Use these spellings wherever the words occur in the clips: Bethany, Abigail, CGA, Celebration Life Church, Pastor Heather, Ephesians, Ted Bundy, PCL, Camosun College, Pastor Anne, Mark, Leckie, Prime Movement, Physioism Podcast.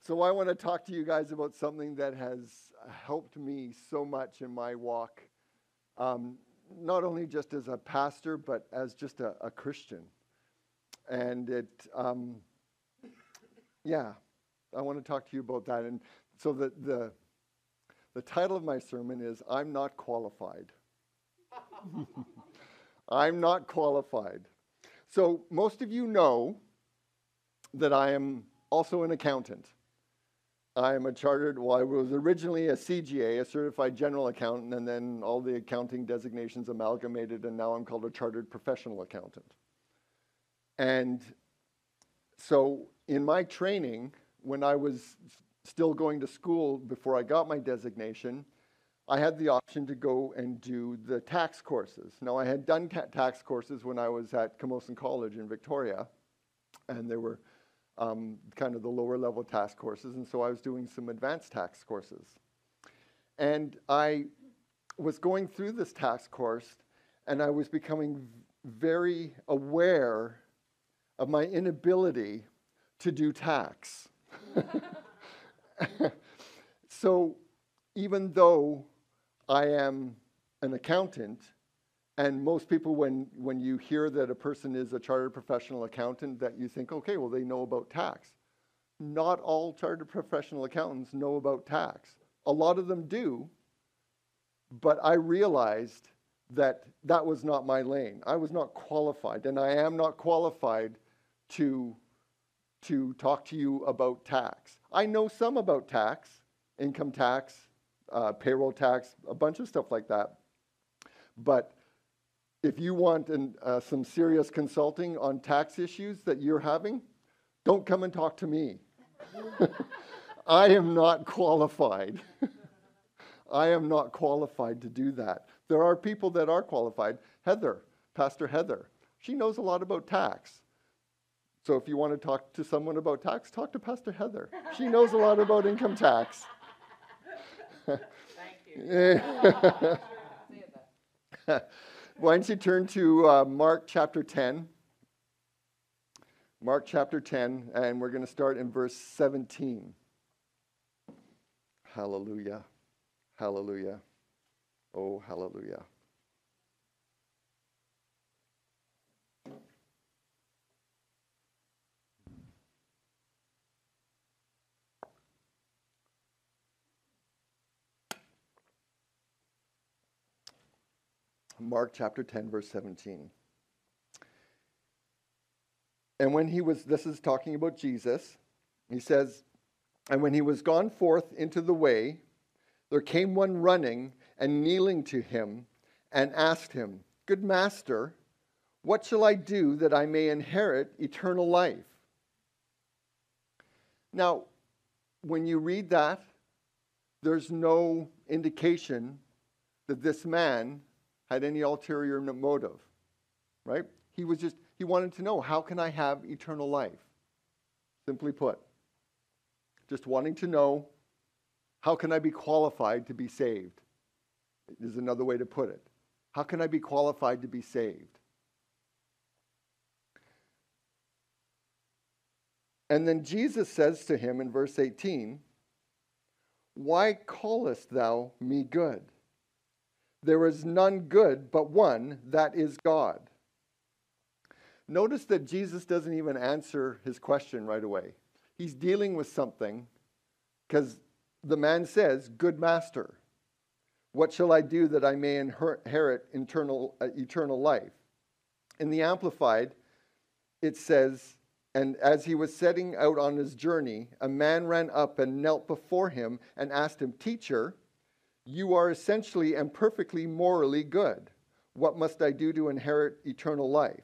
So I want to talk to you guys about something that has helped me so much in my walk, not only just as a pastor, but as just a Christian. And I want to talk to you about that. And so the title of my sermon is, I'm Not Qualified. I'm not qualified. So most of you know that I am also an accountant. I was originally a CGA, a Certified General Accountant, and then all the accounting designations amalgamated, and now I'm called a Chartered Professional Accountant. And so in my training, when I was still going to school before I got my designation, I had the option to go and do the tax courses. Now, I had done tax courses when I was at Camosun College in Victoria, and there were kind of the lower level tax courses, and so I was doing some advanced tax courses. And I was going through this tax course, and I was becoming very aware of my inability to do tax. So even though I am an accountant, and most people, when you hear that a person is a chartered professional accountant, that you think, okay, well, they know about tax. Not all chartered professional accountants know about tax. A lot of them do, but I realized that that was not my lane. I was not qualified, and I am not qualified to talk to you about tax. I know some about tax, income tax, payroll tax, a bunch of stuff like that, but if you want some serious consulting on tax issues that you're having, don't come and talk to me. I am not qualified. I am not qualified to do that. There are people that are qualified. Heather, Pastor Heather, she knows a lot about tax. So if you want to talk to someone about tax, talk to Pastor Heather. She knows a lot about income tax. Thank you. Why don't you turn to Mark chapter 10. Mark chapter 10, and we're going to start in verse 17. Hallelujah. Hallelujah. Oh, hallelujah. Mark chapter 10, verse 17. And when he was, this is talking about Jesus, he says, and when he was gone forth into the way, there came one running and kneeling to him and asked him, Good master, what shall I do that I may inherit eternal life? Now, when you read that, there's no indication that this man had any ulterior motive, right? He wanted to know, how can I have eternal life? Simply put, just wanting to know, how can I be qualified to be saved? Is another way to put it. How can I be qualified to be saved? And then Jesus says to him in verse 18, Why callest thou me good? There is none good but one, that is God. Notice that Jesus doesn't even answer his question right away. He's dealing with something because the man says, Good master, what shall I do that I may inherit eternal life? In the Amplified, it says, And as he was setting out on his journey, a man ran up and knelt before him and asked him, Teacher, you are essentially and perfectly morally good. What must I do to inherit eternal life?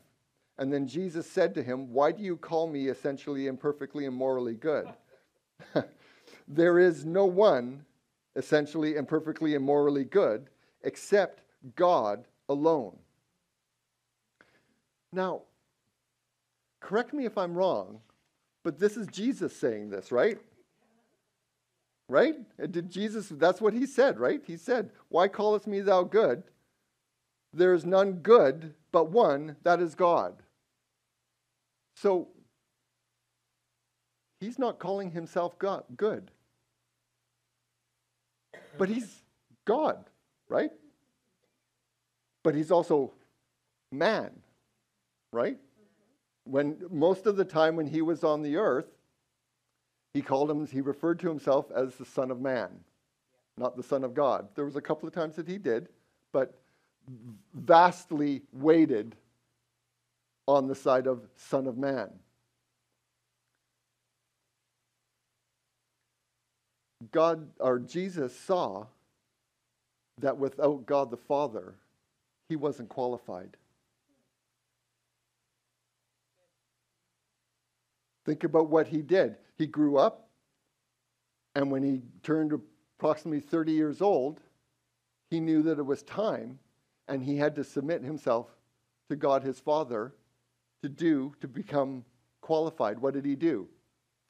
And then Jesus said to him, Why do you call me essentially and perfectly and morally good? There is no one essentially and perfectly and morally good, except God alone. Now, correct me if I'm wrong, but this is Jesus saying this, right? Right? Did Jesus, that's what he said, right? He said, "Why callest me thou good? There is none good but one, that is God." So, he's not calling himself God, good. But he's God, right? But he's also man, right? When most of the time when he was on the earth, he referred to himself as the Son of Man, not the Son of God. There was a couple of times that he did, but vastly weighted on the side of Son of Man. God, or Jesus, saw that without God the Father, he wasn't qualified. Think about what he did. He grew up, and when he turned approximately 30 years old, he knew that it was time, and he had to submit himself to God his Father to become qualified. What did he do?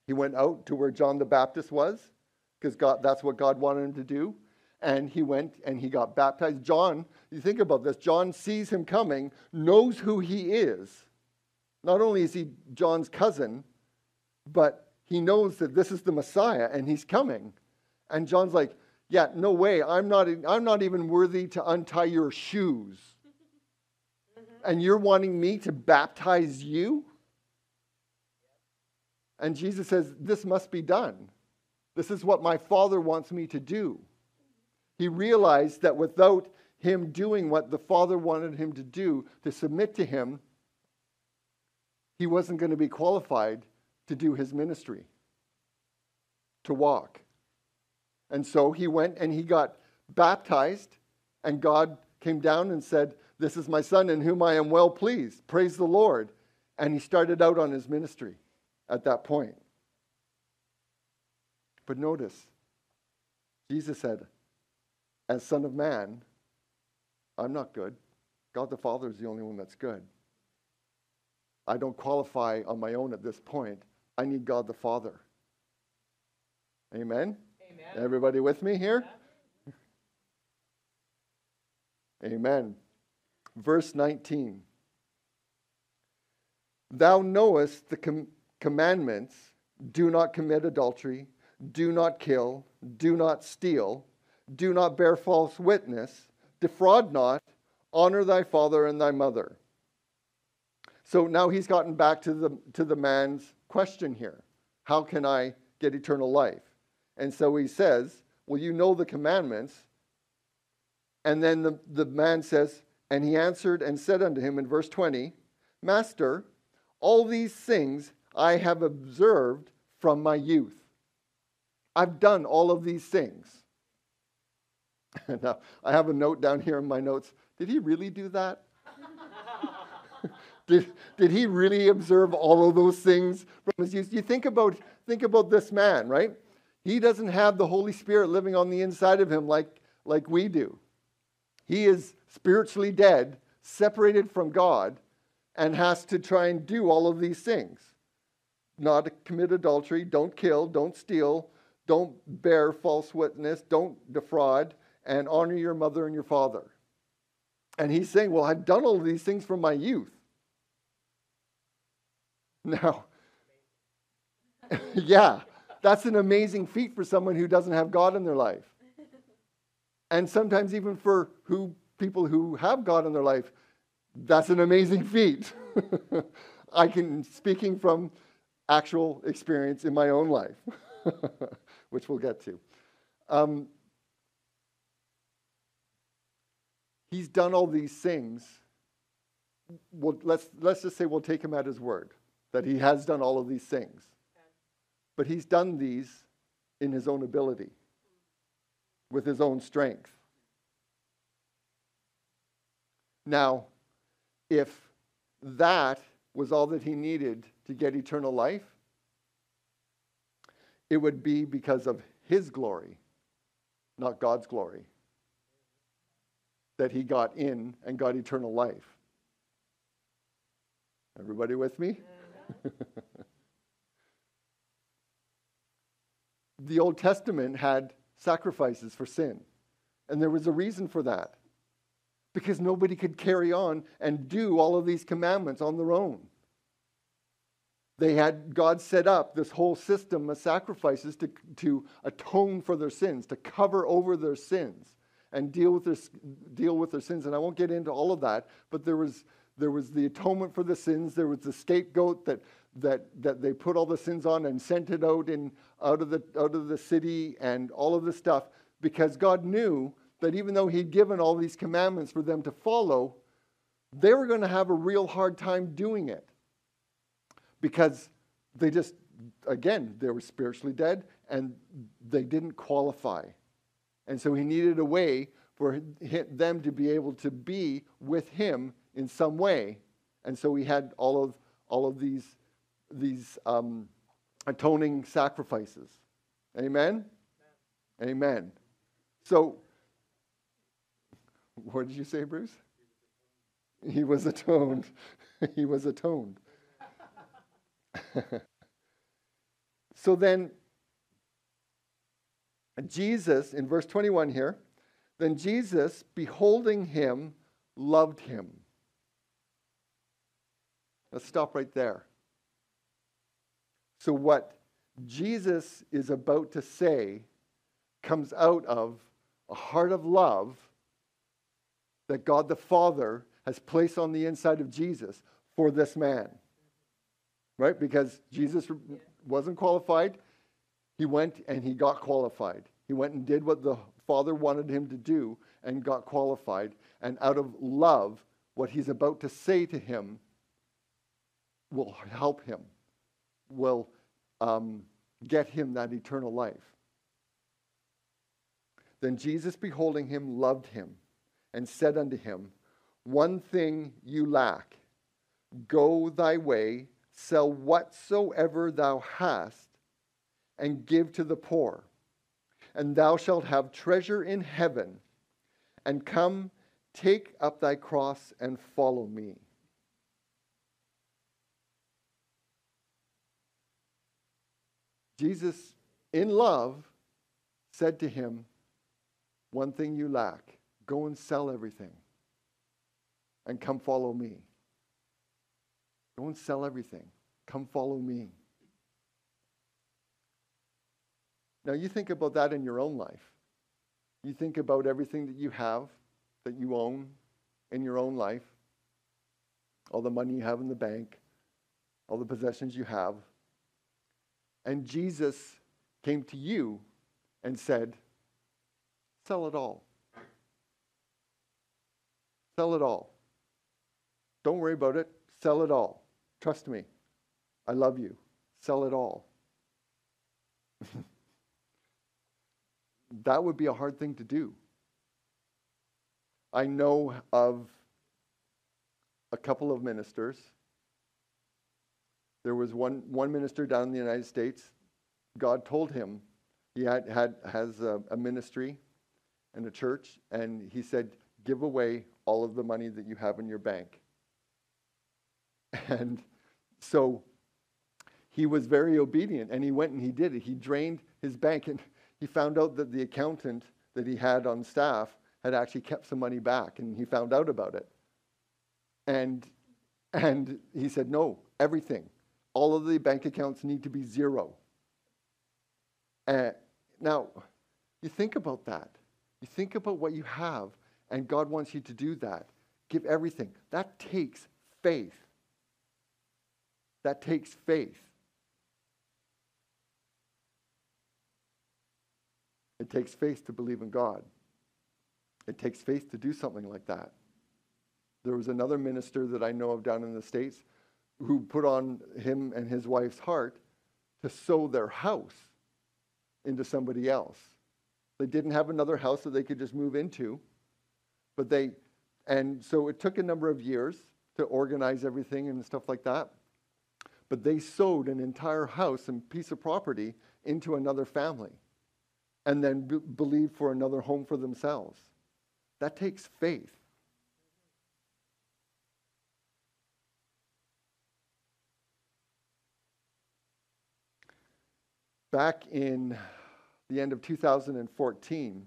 He went out to where John the Baptist was, because that's what God wanted him to do. And he went and he got baptized. John, you think about this, John sees him coming, knows who he is. Not only is he John's cousin, but he knows that this is the Messiah and he's coming. And John's like, "Yeah, no way, I'm not even worthy to untie your shoes. And you're wanting me to baptize you?" And Jesus says, "This must be done. This is what my Father wants me to do." He realized that without him doing what the Father wanted him to do, to submit to him, he wasn't going to be qualified to do his ministry, to walk. And so he went and he got baptized, and God came down and said, "This is my Son in whom I am well pleased. Praise the Lord." And he started out on his ministry at that point. But notice, Jesus said, as Son of Man, I'm not good. God the Father is the only one that's good. I don't qualify on my own at this point. I need God the Father. Amen? Amen. Everybody with me here? Yeah. Amen. Verse 19. "Thou knowest the commandments, do not commit adultery, do not kill, do not steal, do not bear false witness, defraud not, honor thy father and thy mother." So now he's gotten back to the man's question here. How can I get eternal life? And so he says, "Well, you know the commandments." And then the man says, "And he answered and said unto him," in verse 20, "Master, all these things I have observed from my youth." I've done all of these things. Now, I have a note down here in my notes. Did he really do that? Did he really observe all of those things from his youth? You think about this man, right? He doesn't have the Holy Spirit living on the inside of him like we do. He is spiritually dead, separated from God, and has to try and do all of these things. Not commit adultery, don't kill, don't steal, don't bear false witness, don't defraud, and honor your mother and your father. And he's saying, "Well, I've done all of these things from my youth." Now, yeah, that's an amazing feat for someone who doesn't have God in their life. And sometimes even for people who have God in their life, that's an amazing feat. Speaking from actual experience in my own life, which we'll get to. He's done all these things. Well, let's just say we'll take him at his word, that he has done all of these things. Okay. But he's done these in his own ability, with his own strength. Now, if that was all that he needed to get eternal life, it would be because of his glory, not God's glory, that he got in and got eternal life. Everybody with me? The Old Testament had sacrifices for sin, and there was a reason for that, because nobody could carry on and do all of these commandments on their own. They had God set up this whole system of sacrifices to atone for their sins, to cover over their sins and deal with their sins. And I won't get into all of that, but there was the atonement for the sins. There was the scapegoat that they put all the sins on and sent it out out of the city and all of this stuff, because God knew that even though he'd given all these commandments for them to follow, they were going to have a real hard time doing it, because they just, again, they were spiritually dead and they didn't qualify. And so he needed a way for them to be able to be with him in some way. And so he had all of these atoning sacrifices. Amen? Amen? Amen. So, what did you say, Bruce? He was atoned. He was atoned. So then, Jesus, in verse 21 here, then Jesus, beholding him, loved him. Let's stop right there. So what Jesus is about to say comes out of a heart of love that God the Father has placed on the inside of Jesus for this man. Right? Because Jesus wasn't qualified. He went and he got qualified. He went and did what the Father wanted him to do and got qualified. And out of love, what he's about to say to him will help him, will get him that eternal life. Then Jesus, beholding him, loved him and said unto him, "One thing you lack. Go thy way, sell whatsoever thou hast, and give to the poor, and thou shalt have treasure in heaven, and come, take up thy cross and follow me." Jesus, in love, said to him, "One thing you lack, go and sell everything, and come follow me." Go and sell everything, come follow me. Now, you think about that in your own life. You think about everything that you have, that you own in your own life, all the money you have in the bank, all the possessions you have. And Jesus came to you and said, "Sell it all. Sell it all. Don't worry about it. Sell it all. Trust me. I love you. Sell it all." That would be a hard thing to do. I know of a couple of ministers. There was one minister down in the United States. God told him, he has a ministry and a church, and he said, "Give away all of the money that you have in your bank." And so he was very obedient, and he went and he did it. He drained his bank, and he found out that the accountant that he had on staff had actually kept some money back, and he found out about it. And he said, "No, everything. All of the bank accounts need to be zero." Now, you think about that. You think about what you have, and God wants you to do that. Give everything. That takes faith. That takes faith. It takes faith to believe in God. It takes faith to do something like that. There was another minister that I know of down in the States who put on him and his wife's heart to sow their house into somebody else. They didn't have another house that they could just move into, and so it took a number of years to organize everything and stuff like that. But they sowed an entire house and piece of property into another family. and then believe for another home for themselves. That takes faith. Back in the end of 2014,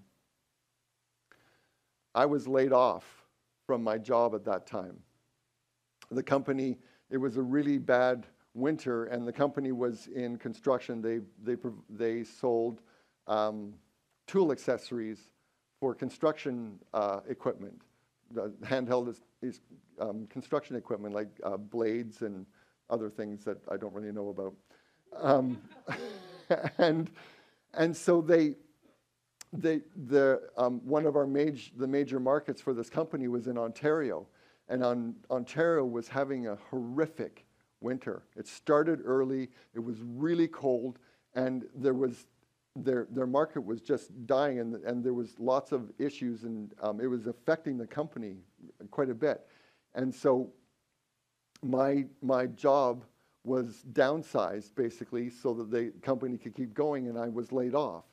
I was laid off from my job at that time. The company, it was a really bad winter, and the company was in construction. They sold tool accessories for construction equipment, handheld construction equipment like blades and other things that I don't really know about. And so one of our major markets for this company was in Ontario, and Ontario was having a horrific winter. It started early. It was really cold, and there was their market was just dying, and there was lots of issues, and it was affecting the company quite a bit. And so my job was downsized, basically, so that the company could keep going, and I was laid off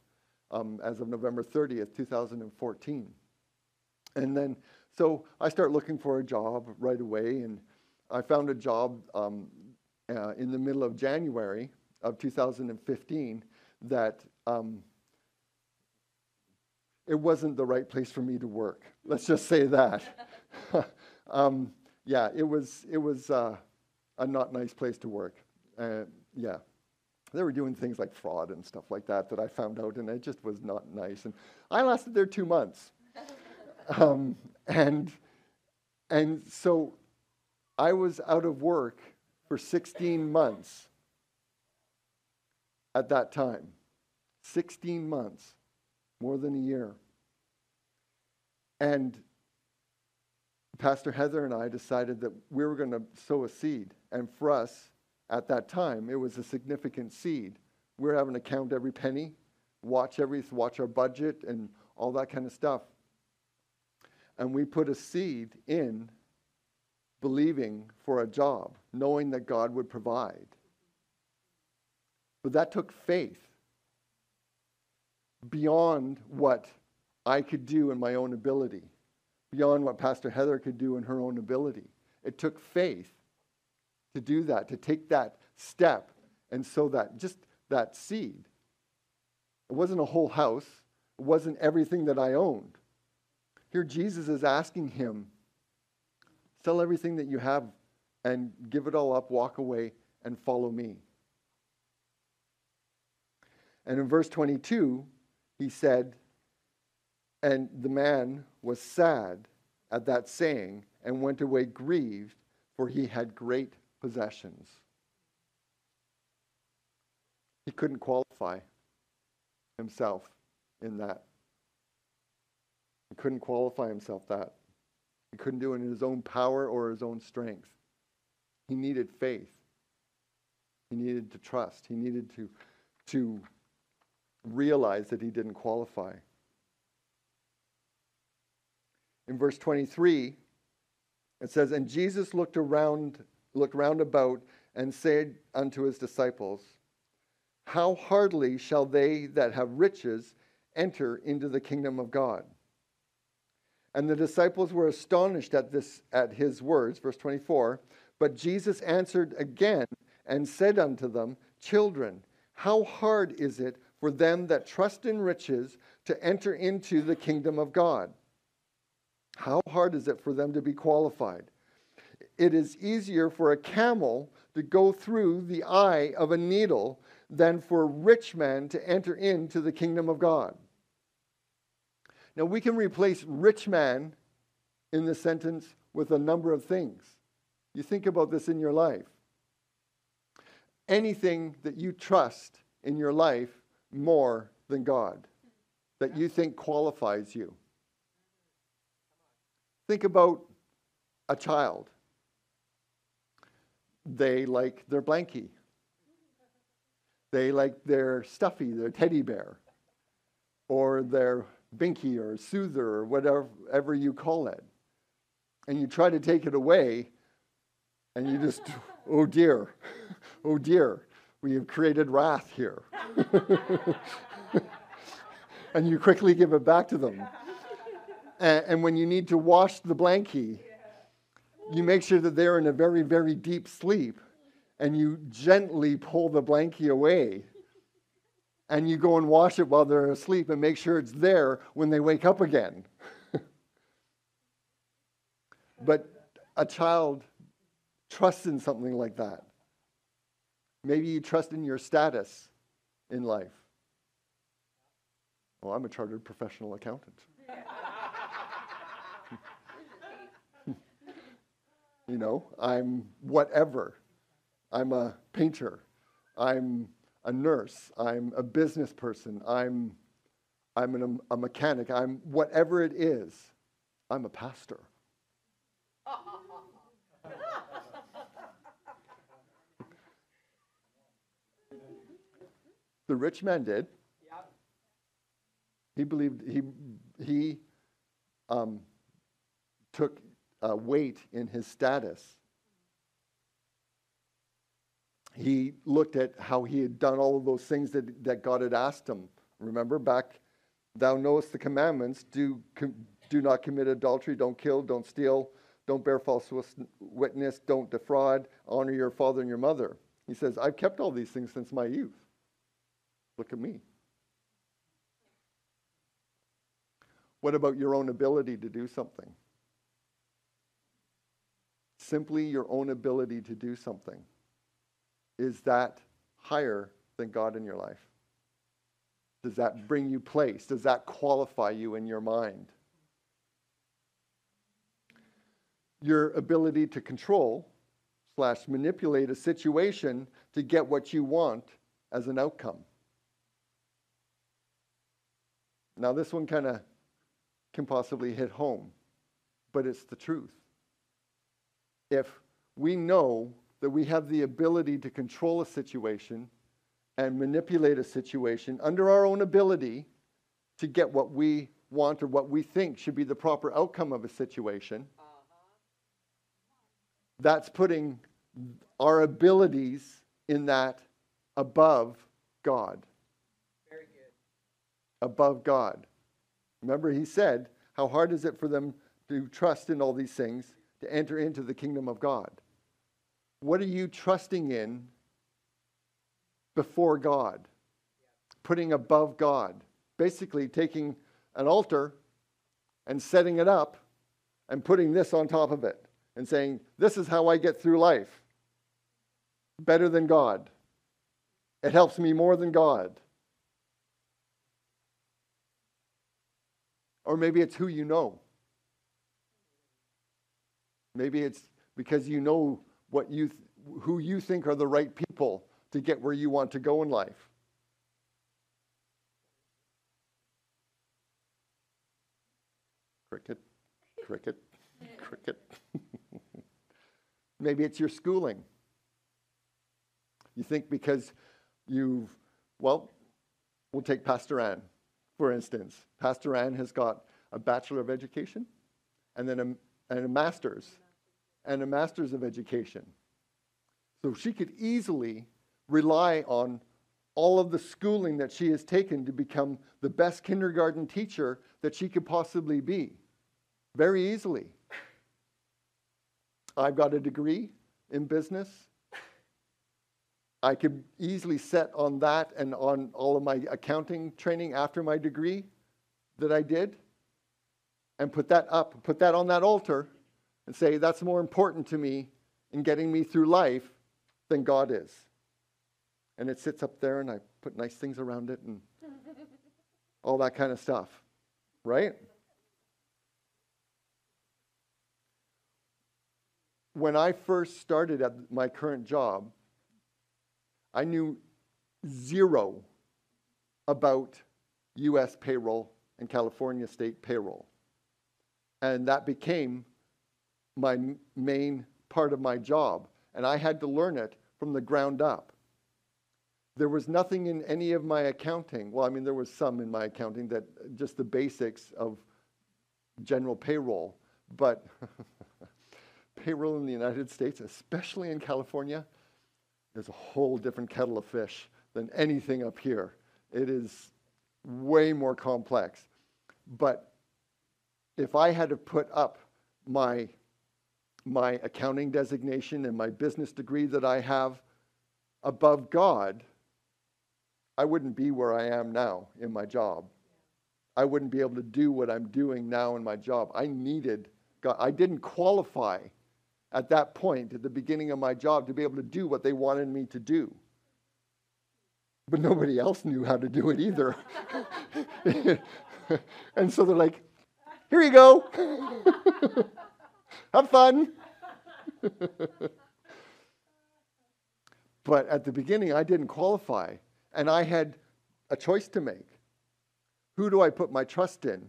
as of November 30th, 2014. And then, so I start looking for a job right away, and I found a job in the middle of January of 2015 that it wasn't the right place for me to work. Let's just say that. Yeah, it was a not nice place to work. Yeah, they were doing things like fraud and stuff like that I found out, and it just was not nice. And I lasted there 2 months, and so I was out of work for 16 months at that time. 16 months, more than a year. And Pastor Heather and I decided that we were going to sow a seed. And for us, at that time, it was a significant seed. We were having to count every penny, watch our budget, and all that kind of stuff. And we put a seed in, believing for a job, knowing that God would provide. But that took faith beyond what I could do in my own ability, beyond what Pastor Heather could do in her own ability. It took faith to do that, to take that step and sow that, just that seed. It wasn't a whole house. It wasn't everything that I owned. Here Jesus is asking him, sell everything that you have and give it all up, walk away, and follow me. And in verse 22, he said, and the man was sad at that saying and went away grieved, for he had great possessions. He couldn't qualify himself in that. He couldn't qualify himself that. He couldn't do it in his own power or his own strength. He needed faith. He needed to trust. He needed to realize that he didn't qualify. In verse 23, it says, and Jesus looked round about and said unto his disciples, how hardly shall they that have riches enter into the kingdom of God? And the disciples were astonished at his words, verse 24. But Jesus answered again and said unto them, children, how hard is it for them that trust in riches to enter into the kingdom of God? How hard is it for them to be qualified? It is easier for a camel to go through the eye of a needle than for a rich man to enter into the kingdom of God. Now, we can replace rich man in the sentence with a number of things. You think about this in your life. Anything that you trust in your life more than God, that you think qualifies you. Think about a child. They like their blankie. They like their stuffy, their teddy bear, or their binky or soother or whatever you call it. And you try to take it away, and you just, oh dear. Oh dear, we have created wrath here. and you quickly give it back to them. And when you need to wash the blankie, you make sure that they're in a very, very deep sleep, and you gently pull the blankie away, and you go and wash it while they're asleep and make sure it's there when they wake up again. But a child trusts in something like that. Maybe you trust in your status in life. Well, I'm a chartered professional accountant. You know, I'm whatever. I'm a painter. I'm a nurse. I'm a business person. I'm a mechanic. I'm whatever it is. I'm a pastor. The rich man did. Yep. He believed he took weight in his status. He looked at how he had done all of those things that God had asked him. Remember back, thou knowest the commandments: do not commit adultery, don't kill, don't steal, don't bear false witness, don't defraud, honor your father and your mother. He says, I've kept all these things since my youth. Look at me. What about your own ability to do something? Simply your own ability to do something. Is that higher than God in your life? Does that bring you place? Does that qualify you in your mind? Your ability to control/manipulate a situation to get what you want as an outcome. Now, this one kind of can possibly hit home, but it's the truth. If we know that we have the ability to control a situation and manipulate a situation under our own ability to get what we want or what we think should be the proper outcome of a situation, that's putting our abilities in that above God. Above God. Remember, he said, how hard is it for them to trust in all these things to enter into the kingdom of God? What are you trusting in before God? Putting above God. Basically taking an altar and setting it up and putting this on top of it and saying, this is how I get through life. Better than God. It helps me more than God. Or maybe it's who you know. Maybe it's because you know who you think are the right people to get where you want to go in life. Cricket, cricket, cricket. Maybe it's your schooling. You think because we'll take Pastor Anne. For instance, Pastor Anne has got a Bachelor of Education and then a Master's and a Master's of Education. So she could easily rely on all of the schooling that she has taken to become the best kindergarten teacher that she could possibly be. Very easily. I've got a degree in business. I could easily set on that and on all of my accounting training after my degree that I did and put that on that altar and say, that's more important to me in getting me through life than God is. And it sits up there and I put nice things around it and all that kind of stuff, right? When I first started at my current job, I knew zero about U.S. payroll and California state payroll. And that became my main part of my job. And I had to learn it from the ground up. There was nothing in any of my accounting. Well, I mean, there was some in my accounting that just the basics of general payroll. But payroll in the United States, especially in California, there's a whole different kettle of fish than anything up here. It is way more complex. But if I had to put up my accounting designation and my business degree that I have above God, I wouldn't be where I am now in my job. I wouldn't be able to do what I'm doing now in my job. I needed God. I didn't qualify at that point, at the beginning of my job, to be able to do what they wanted me to do. But nobody else knew how to do it either. And so they're like, here you go. Have fun. But at the beginning, I didn't qualify. And I had a choice to make. Who do I put my trust in?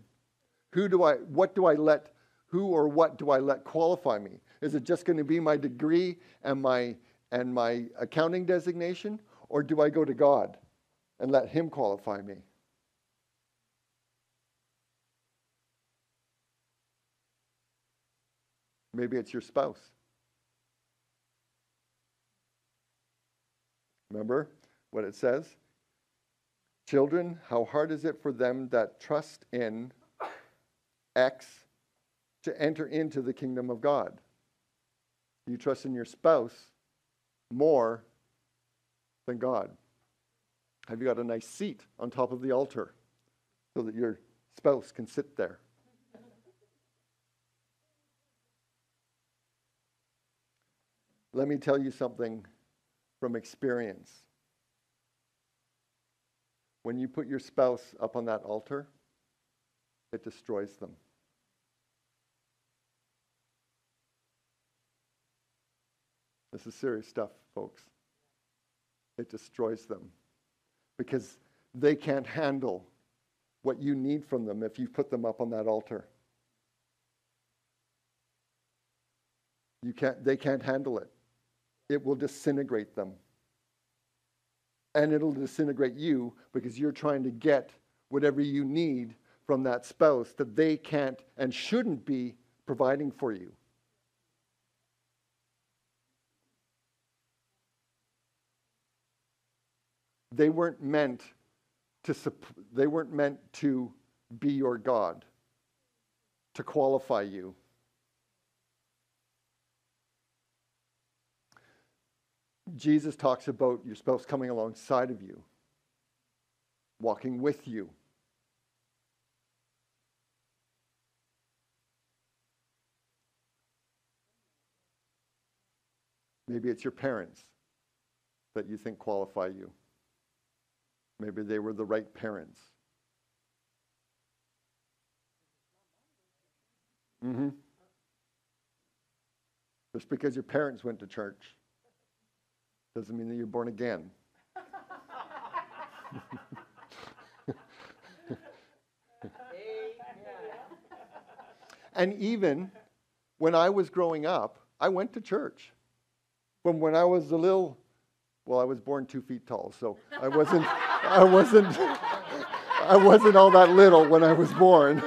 What do I let qualify me? Is it just going to be my degree and my accounting designation? Or do I go to God and let him qualify me? Maybe it's your spouse. Remember what it says? Children, how hard is it for them that trust in X to enter into the kingdom of God? You trust in your spouse more than God. Have you got a nice seat on top of the altar so that your spouse can sit there? Let me tell you something from experience. When you put your spouse up on that altar, it destroys them. This is serious stuff, folks. It destroys them because they can't handle what you need from them if you put them up on that altar. They can't handle it. It will disintegrate them. And it'll disintegrate you because you're trying to get whatever you need from that spouse that they can't and shouldn't be providing for you. They weren't meant to be your God, to qualify you. Jesus talks about your spouse coming alongside of you, walking with you. Maybe it's your parents that you think qualify you. Maybe they were the right parents. Mm-hmm. Just because your parents went to church doesn't mean that you're born again. And even when I was growing up, I went to church. From when I was a little, well, I was born 2 feet tall, so I wasn't all that little when I was born.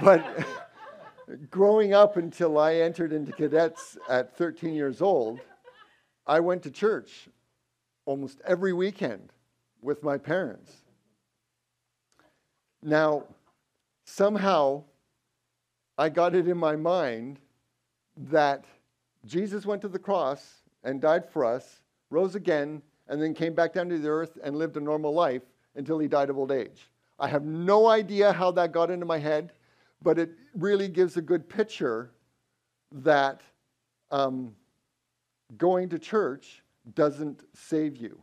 But growing up until I entered into cadets at 13 years old, I went to church almost every weekend with my parents. Now, somehow, I got it in my mind that Jesus went to the cross and died for us, rose again, and then came back down to the earth and lived a normal life until he died of old age. I have no idea how that got into my head. But it really gives a good picture that going to church doesn't save you.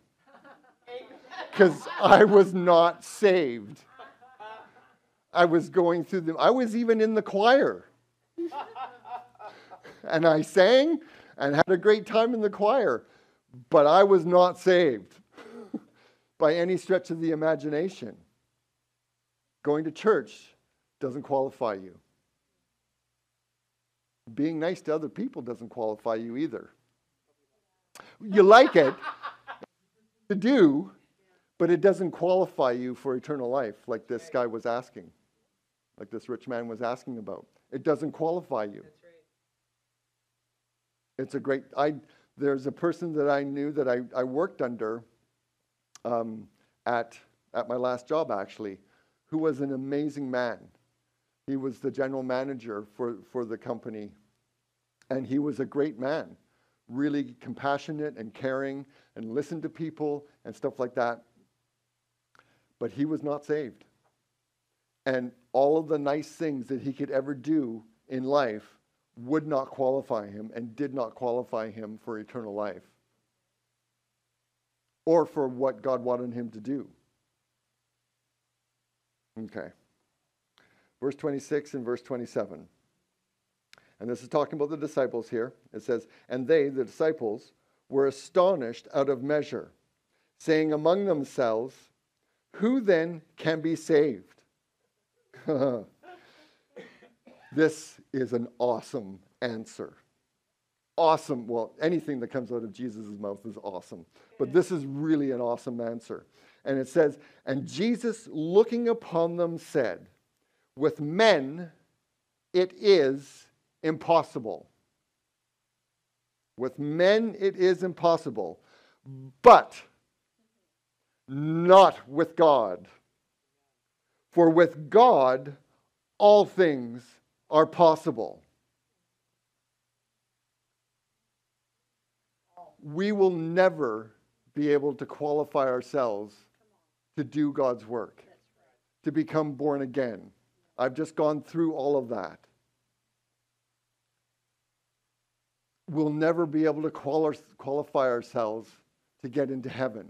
Because I was not saved. I was going through I was even in the choir. And I sang and had a great time in the choir. But I was not saved by any stretch of the imagination. Going to church doesn't qualify you. Being nice to other people doesn't qualify you either. You like it to do, but it doesn't qualify you for eternal life, like this guy was asking, like this rich man was asking about. It doesn't qualify you. It's a great, I There's a person that I knew that I worked under at my last job, actually, who was an amazing man. He was the general manager for the company, and he was a great man, really compassionate and caring and listened to people and stuff like that. But he was not saved. And all of the nice things that he could ever do in life would not qualify him and did not qualify him for eternal life or for what God wanted him to do. Okay. Verse 26 and verse 27. And this is talking about the disciples here. It says, and they, the disciples, were astonished out of measure, saying among themselves, who then can be saved? This is an awesome answer. Awesome. Well, anything that comes out of Jesus' mouth is awesome. But this is really an awesome answer. And it says, and Jesus, looking upon them, said, with men it is impossible. With men it is impossible, but not with God. For with God all things are possible. We will never be able to qualify ourselves to do God's work, to become born again. I've just gone through all of that. We'll never be able to qualify ourselves to get into heaven.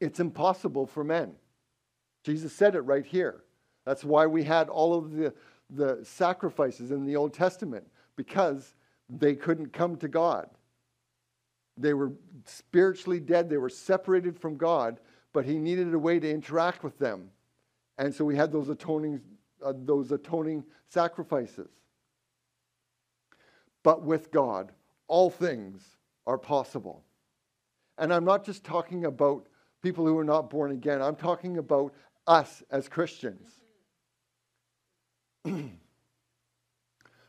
It's impossible for men. Jesus said it right here. That's why we had all of the sacrifices in the Old Testament, because they couldn't come to God. They were spiritually dead. They were separated from God, but he needed a way to interact with them. And so we had those atoning sacrifices. But with God, all things are possible. And I'm not just talking about people who are not born again. I'm talking about us as Christians.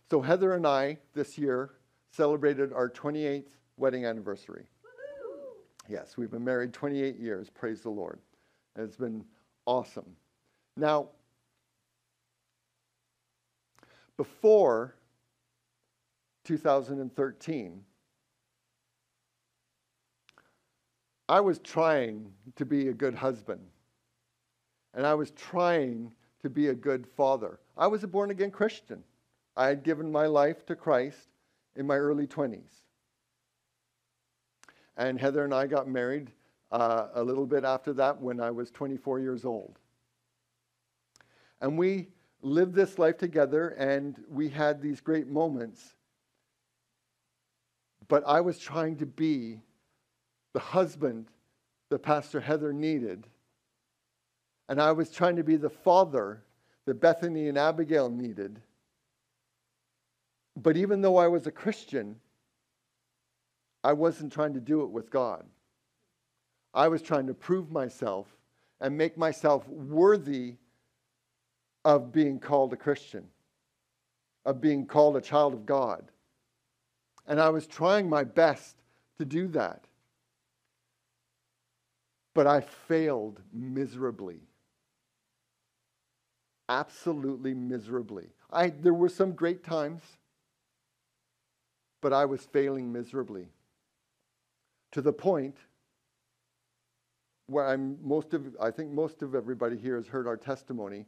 So Heather and I, this year, celebrated our 28th wedding anniversary. Woo-hoo! Yes, we've been married 28 years, praise the Lord. And it's been awesome. Now, before 2013, I was trying to be a good husband, and I was trying to be a good father. I was a born-again Christian. I had given my life to Christ in my early 20s. And Heather and I got married a little bit after that when I was 24 years old. And we lived this life together, and we had these great moments. But I was trying to be the husband that Pastor Heather needed. And I was trying to be the father that Bethany and Abigail needed. But even though I was a Christian, I wasn't trying to do it with God. I was trying to prove myself and make myself worthy of being called a Christian, of being called a child of God. And I was trying my best to do that. But I failed miserably. Absolutely miserably. There were some great times, but I was failing miserably. To the point where I think most of everybody here has heard our testimony,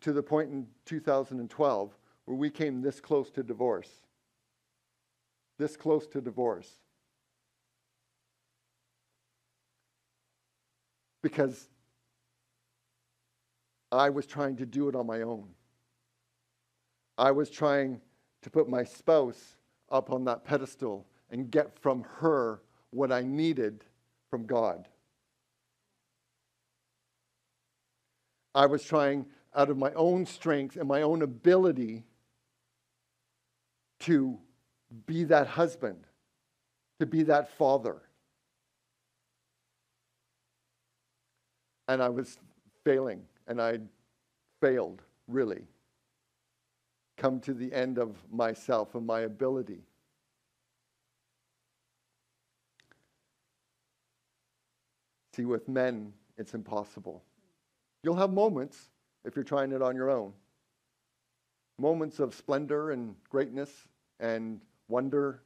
to the point in 2012 where we came this close to divorce. This close to divorce. Because I was trying to do it on my own. I was trying to put my spouse up on that pedestal and get from her what I needed from God. I was trying out of my own strength and my own ability to be that husband, to be that father. And I was failing, and I failed, really. Come to the end of myself and my ability. See, with men, it's impossible. You'll have moments if you're trying it on your own. Moments of splendor and greatness and wonder,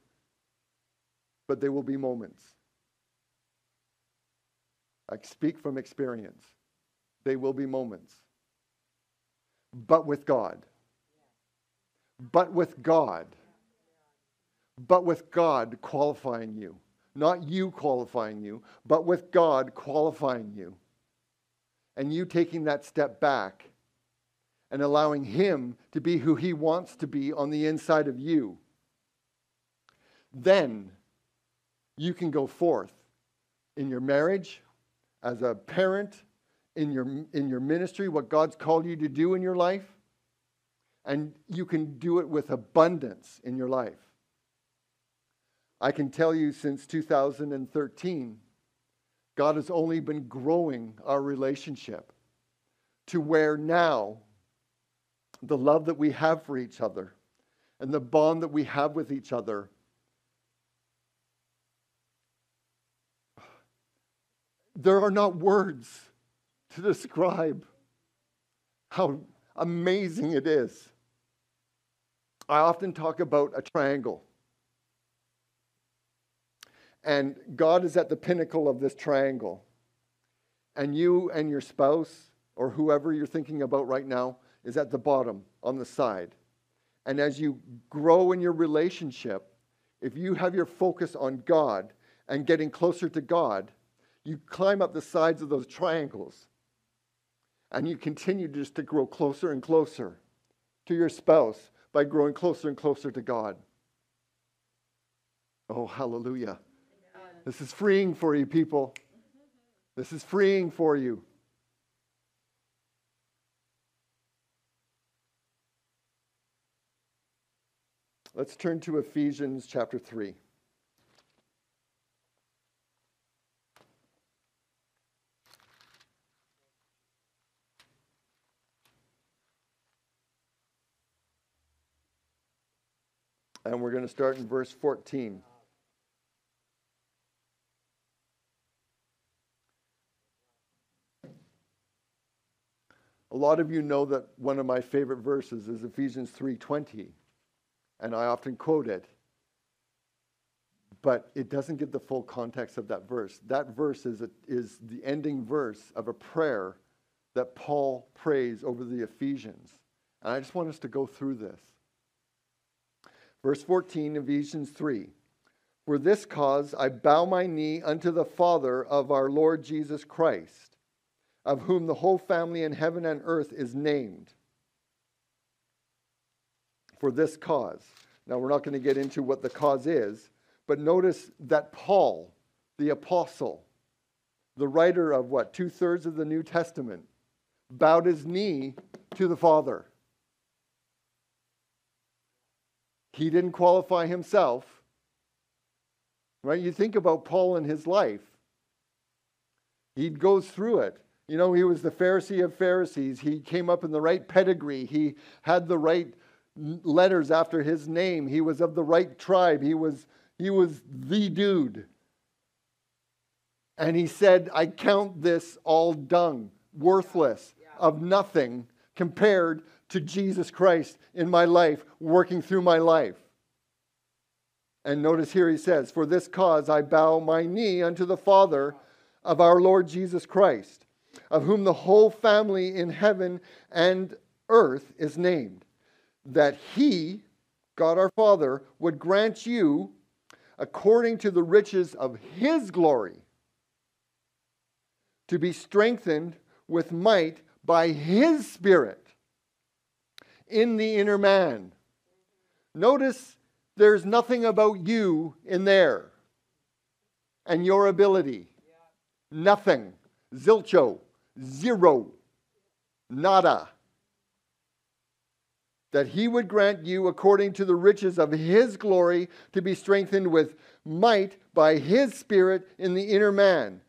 but they will be moments. I speak from experience. They will be moments. But with God. But with God. But with God qualifying you. Not you qualifying you, but with God qualifying you. And you taking that step back and allowing Him to be who He wants to be on the inside of you. Then you can go forth in your marriage, as a parent, in your ministry, what God's called you to do in your life. And you can do it with abundance in your life. I can tell you since 2013, God has only been growing our relationship to where now the love that we have for each other and the bond that we have with each other, there are not words to describe how amazing it is. I often talk about a triangle. And God is at the pinnacle of this triangle. And you and your spouse, or whoever you're thinking about right now, is at the bottom, on the side. And as you grow in your relationship, if you have your focus on God and getting closer to God, you climb up the sides of those triangles. And you continue just to grow closer and closer to your spouse by growing closer and closer to God. Oh, hallelujah. This is freeing for you, people. This is freeing for you. Let's turn to Ephesians chapter 3. And we're going to start in verse 14. A lot of you know that one of my favorite verses is Ephesians 3:20, and I often quote it, but it doesn't give the full context of that verse. That verse is the ending verse of a prayer that Paul prays over the Ephesians, and I just want us to go through this. Verse 14, Ephesians 3, "For this cause I bow my knee unto the Father of our Lord Jesus Christ, of whom the whole family in heaven and earth is named." For this cause. Now, we're not going to get into what the cause is, but notice that Paul, the apostle, the writer of what, 2/3 of the New Testament, bowed his knee to the Father. He didn't qualify himself. Right? You think about Paul and his life. He goes through it. You know, he was the Pharisee of Pharisees. He came up in the right pedigree. He had the right letters after his name. He was of the right tribe. He was the dude. And he said, "I count this all dung, worthless, of nothing compared to Jesus Christ in my life, working through my life." And notice here he says, "For this cause I bow my knee unto the Father of our Lord Jesus Christ, of whom the whole family in heaven and earth is named, that He," God our Father, "would grant you, according to the riches of His glory, to be strengthened with might by His Spirit in the inner man." Notice there's nothing about you in there and your ability. Nothing. Zilcho. Zero. Nada. "That He would grant you, according to the riches of His glory, to be strengthened with might by His Spirit in the inner man."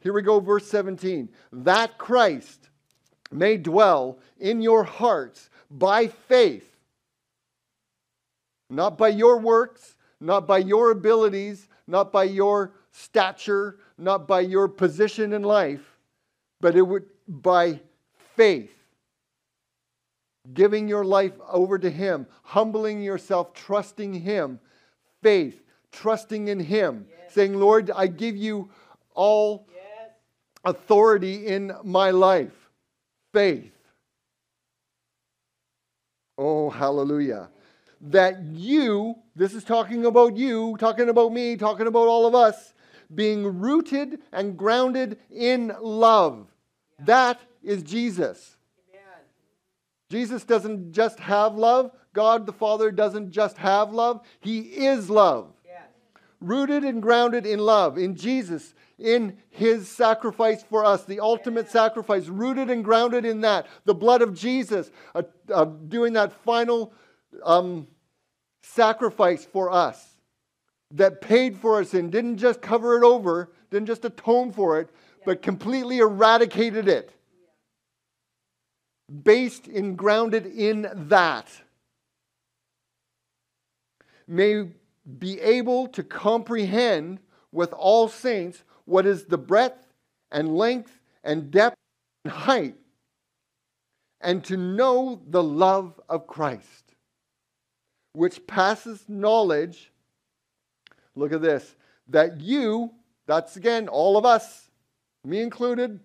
Here we go, verse 17. "That Christ may dwell in your hearts by faith." Not by your works, not by your abilities, not by your stature, not by your position in life, but it would by faith. Giving your life over to Him, humbling yourself, trusting Him, faith, trusting in Him, yes. Saying, Lord, I give you all yes. authority in my life. Faith. Oh, hallelujah. That you, this is talking about you, talking about me, talking about all of us, being rooted and grounded in love. Yeah. That is Jesus. Amen. Jesus doesn't just have love. God the Father doesn't just have love. He is love. Yeah. Rooted and grounded in love, in Jesus, in His sacrifice for us, the ultimate yeah. sacrifice, rooted and grounded in that. The blood of Jesus doing that final sacrifice for us, that paid for our sin, didn't just cover it over, didn't just atone for it, yeah. but completely eradicated it. Yeah. Based and grounded in that. May be able to comprehend with all saints what is the breadth and length and depth and height, and to know the love of Christ, which passes knowledge. Look at this, that you, that's again, all of us, me included,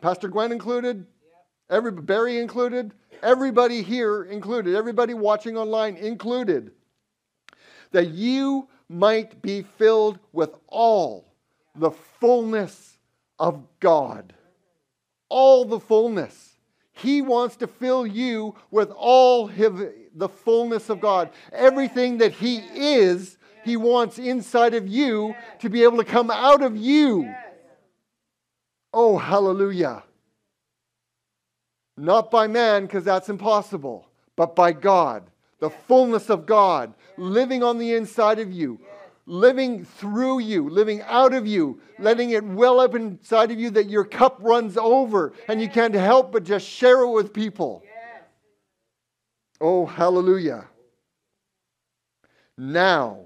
Pastor Gwen included, yeah. Barry included, everybody here included, everybody watching online included, that you might be filled with all the fullness of God. All the fullness. He wants to fill you with all the fullness of God. Everything that He is, He wants inside of you yes. to be able to come out of you. Yes. Oh, hallelujah. Not by man, because that's impossible, but by God. The yes. fullness of God yes. living on the inside of you, yes. living through you, living out of you, yes. letting it well up inside of you that your cup runs over yes. and you can't help but just share it with people. Yes. Oh, hallelujah. Now,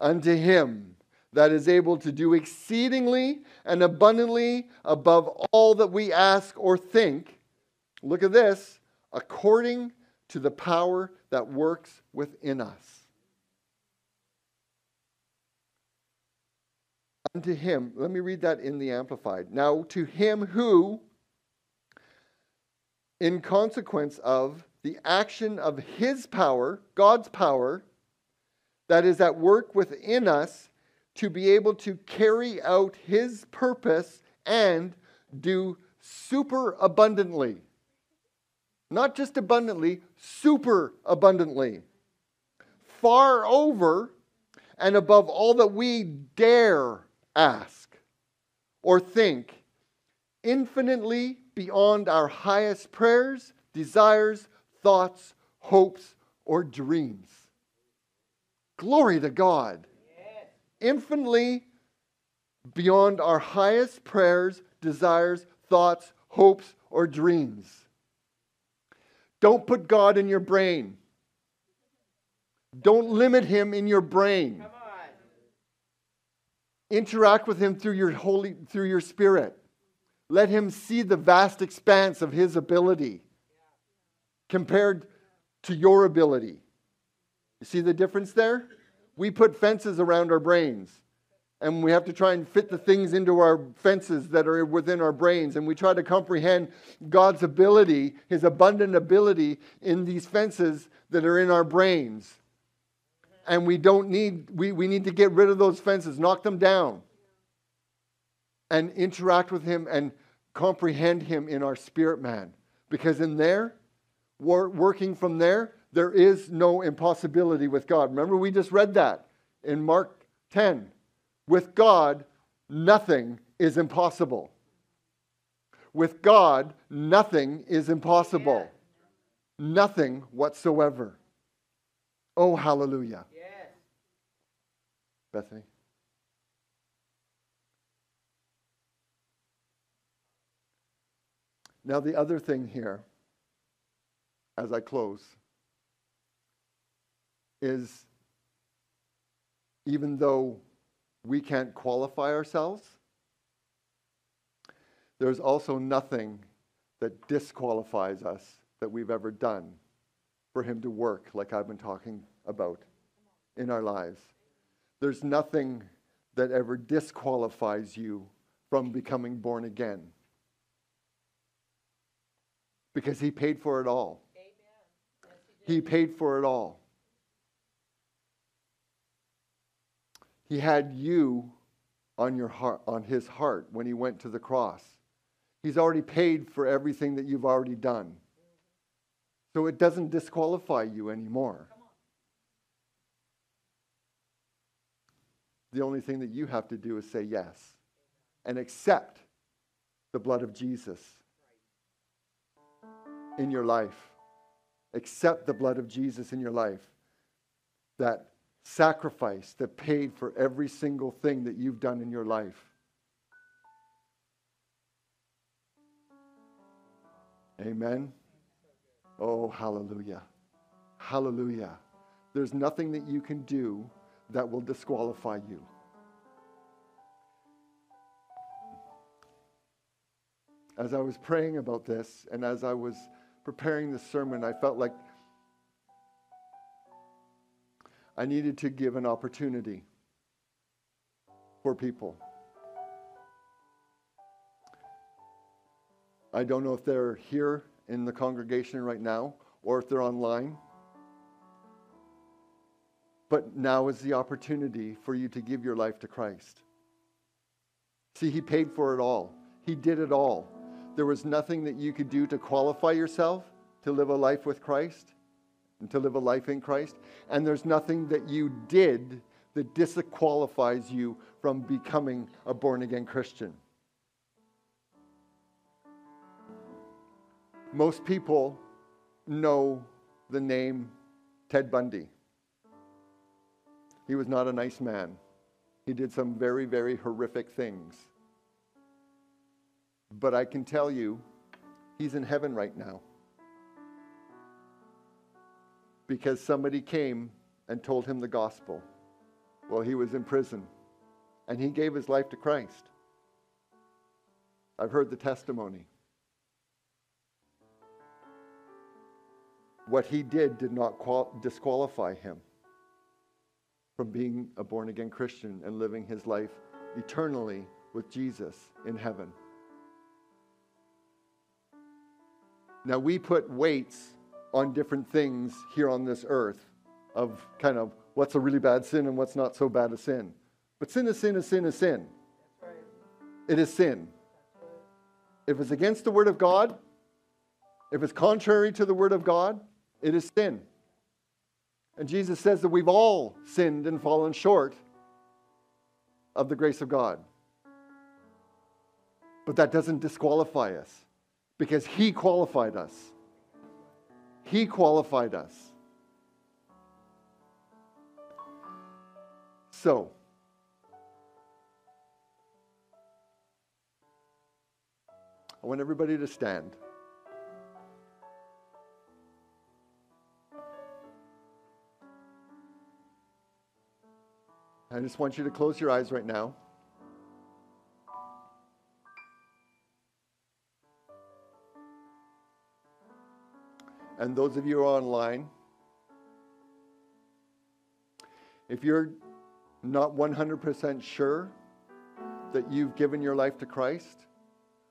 unto Him that is able to do exceedingly and abundantly above all that we ask or think. Look at this. According to the power that works within us. Unto Him. Let me read that in the Amplified. Now, to Him who, in consequence of the action of His power, God's power, that is at work within us to be able to carry out His purpose and do super abundantly. Not just abundantly, super abundantly. Far over and above all that we dare ask or think. Infinitely beyond our highest prayers, desires, thoughts, hopes, or dreams. Glory to God. Yes. Infinitely beyond our highest prayers, desires, thoughts, hopes, or dreams. Don't put God in your brain. Don't limit Him in your brain. Come on. Interact with Him through your spirit. Let Him see the vast expanse of His ability compared to your ability. You see the difference there? We put fences around our brains, and we have to try and fit the things into our fences that are within our brains, and we try to comprehend God's ability, His abundant ability in these fences that are in our brains. And we need to get rid of those fences, knock them down, and interact with Him and comprehend Him in our spirit man. Because in there, working from there, there is no impossibility with God. Remember, we just read that in Mark 10. With God, nothing is impossible. With God, nothing is impossible. Yeah. Nothing whatsoever. Oh, hallelujah. Yeah. Bethany? Now, the other thing here, as I close, is even though we can't qualify ourselves, there's also nothing that disqualifies us that we've ever done for him to work, like I've been talking about, in our lives. There's nothing that ever disqualifies you from becoming born again, because he paid for it all. Amen. Yes, he did. He paid for it all. He had you on your heart, on his heart, when he went to the cross. He's already paid for everything that you've already done. Mm-hmm. So it doesn't disqualify you anymore. The only thing that you have to do is say yes and accept the blood of Jesus in your life. Accept the blood of Jesus in your life. That sacrifice that paid for every single thing that you've done in your life. Amen. Oh, hallelujah. Hallelujah. There's nothing that you can do that will disqualify you. As I was praying about this, and as I was preparing this sermon, I felt like I needed to give an opportunity for people. I don't know if they're here in the congregation right now or if they're online, but now is the opportunity for you to give your life to Christ. See, he paid for it all. He did it all. There was nothing that you could do to qualify yourself to live a life with Christ and to live a life in Christ. And there's nothing that you did that disqualifies you from becoming a born-again Christian. Most people know the name Ted Bundy. He was not a nice man. He did some very, very horrific things. But I can tell you, he's in heaven right now. Because somebody came and told him the gospel while he was in prison. And he gave his life to Christ. I've heard the testimony. What he did not disqualify him from being a born-again Christian and living his life eternally with Jesus in heaven. Now, we put weights on different things here on this earth of kind of what's a really bad sin and what's not so bad a sin. But sin is sin is sin is sin. That's right. It is sin. That's right. If it's against the Word of God, if it's contrary to the Word of God, it is sin. And Jesus says that we've all sinned and fallen short of the grace of God. But that doesn't disqualify us. Because he qualified us. He qualified us. So, I want everybody to stand. I just want you to close your eyes right now. And those of you who are online, if you're not 100% sure that you've given your life to Christ,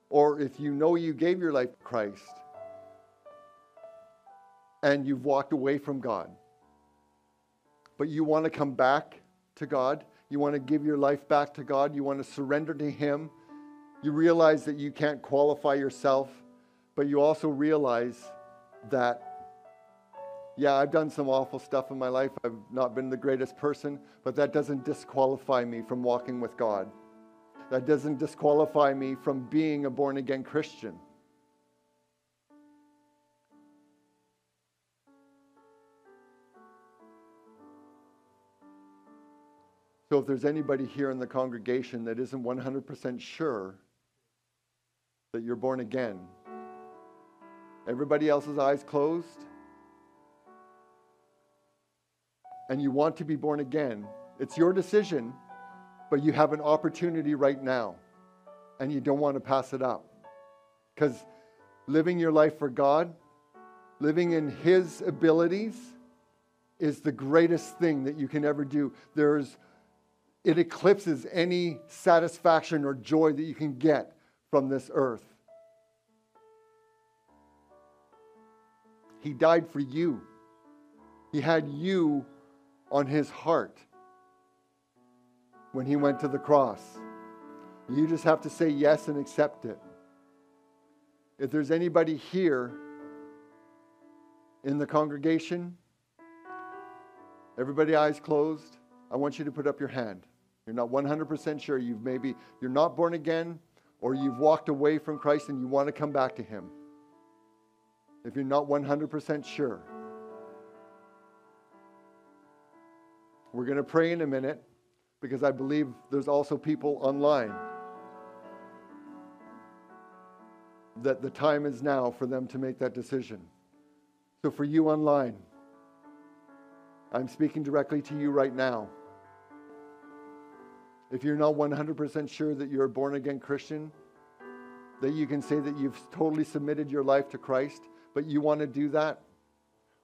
or if you know you gave your life to Christ and you've walked away from God, but you want to come back to God, you want to give your life back to God, you want to surrender to Him, you realize that you can't qualify yourself, but you also realize that, yeah, I've done some awful stuff in my life. I've not been the greatest person, but that doesn't disqualify me from walking with God. That doesn't disqualify me from being a born-again Christian. So if there's anybody here in the congregation that isn't 100% sure that you're born again, everybody else's eyes closed, and you want to be born again, it's your decision, but you have an opportunity right now, and you don't want to pass it up. Because living your life for God, living in His abilities, is the greatest thing that you can ever do. It eclipses any satisfaction or joy that you can get from this earth. He died for you. He had you on His heart when He went to the cross. You just have to say yes and accept it. If there's anybody here in the congregation, everybody eyes closed, I want you to put up your hand. You're not 100% sure. You're not born again, or you've walked away from Christ and you want to come back to Him. If you're not 100% sure. We're going to pray in a minute, because I believe there's also people online that the time is now for them to make that decision. So for you online, I'm speaking directly to you right now. If you're not 100% sure that you're a born-again Christian, that you can say that you've totally submitted your life to Christ, but you want to do that,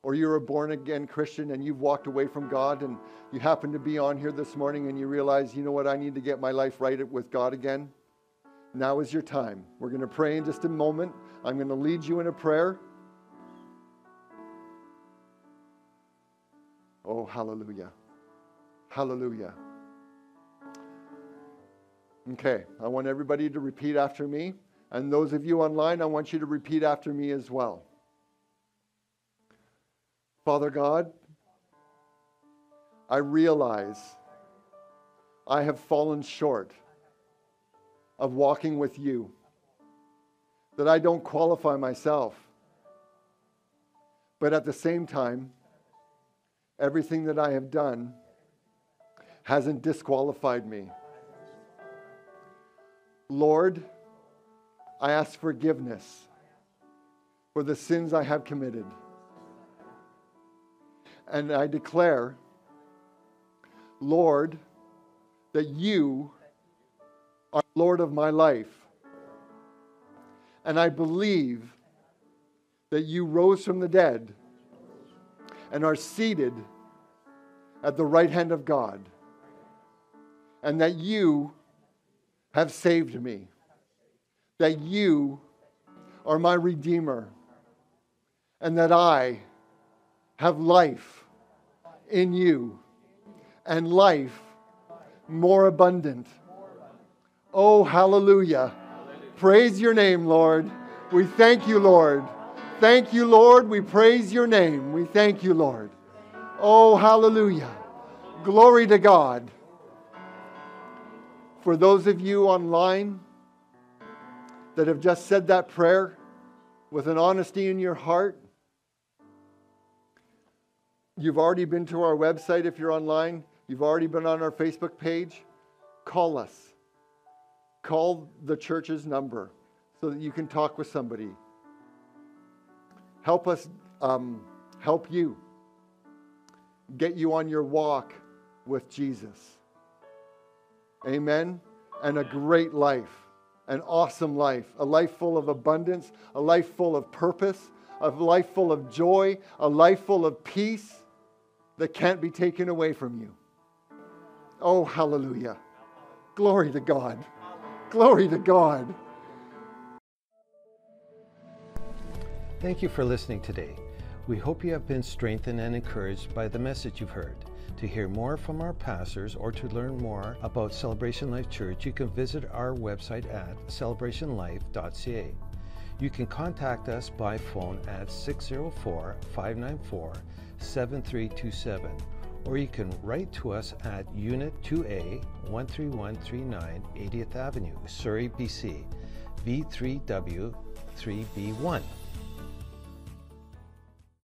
or you're a born-again Christian and you've walked away from God and you happen to be on here this morning and you realize, you know what, I need to get my life right with God again. Now is your time. We're going to pray in just a moment. I'm going to lead you in a prayer. Oh, hallelujah. Hallelujah. Okay, I want everybody to repeat after me. And those of you online, I want you to repeat after me as well. Father God, I realize I have fallen short of walking with You, that I don't qualify myself. But at the same time, everything that I have done hasn't disqualified me. Lord, I ask forgiveness for the sins I have committed. And I declare, Lord, that You are Lord of my life. And I believe that You rose from the dead and are seated at the right hand of God, and that You have saved me, that You are my Redeemer, and that I have life in You, and life more abundant. Oh, hallelujah. Praise Your name, Lord. We thank You, Lord. Thank You, Lord. We praise Your name. We thank You, Lord. Oh, hallelujah. Glory to God. For those of you online that have just said that prayer with an honesty in your heart, you've already been to our website if you're online. You've already been on our Facebook page. Call us. Call the church's number so that you can talk with somebody. Help us help you get you on your walk with Jesus. Amen. And a great life, an awesome life, a life full of abundance, a life full of purpose, a life full of joy, a life full of peace that can't be taken away from you. Oh, hallelujah. Glory to God. Glory to God. Thank you for listening today. We hope you have been strengthened and encouraged by the message you've heard. To hear more from our pastors or to learn more about Celebration Life Church, you can visit our website at celebrationlife.ca. You can contact us by phone at 604-594-7327, or you can write to us at Unit 2A, 13139 80th Avenue, Surrey, BC, V3W3B1.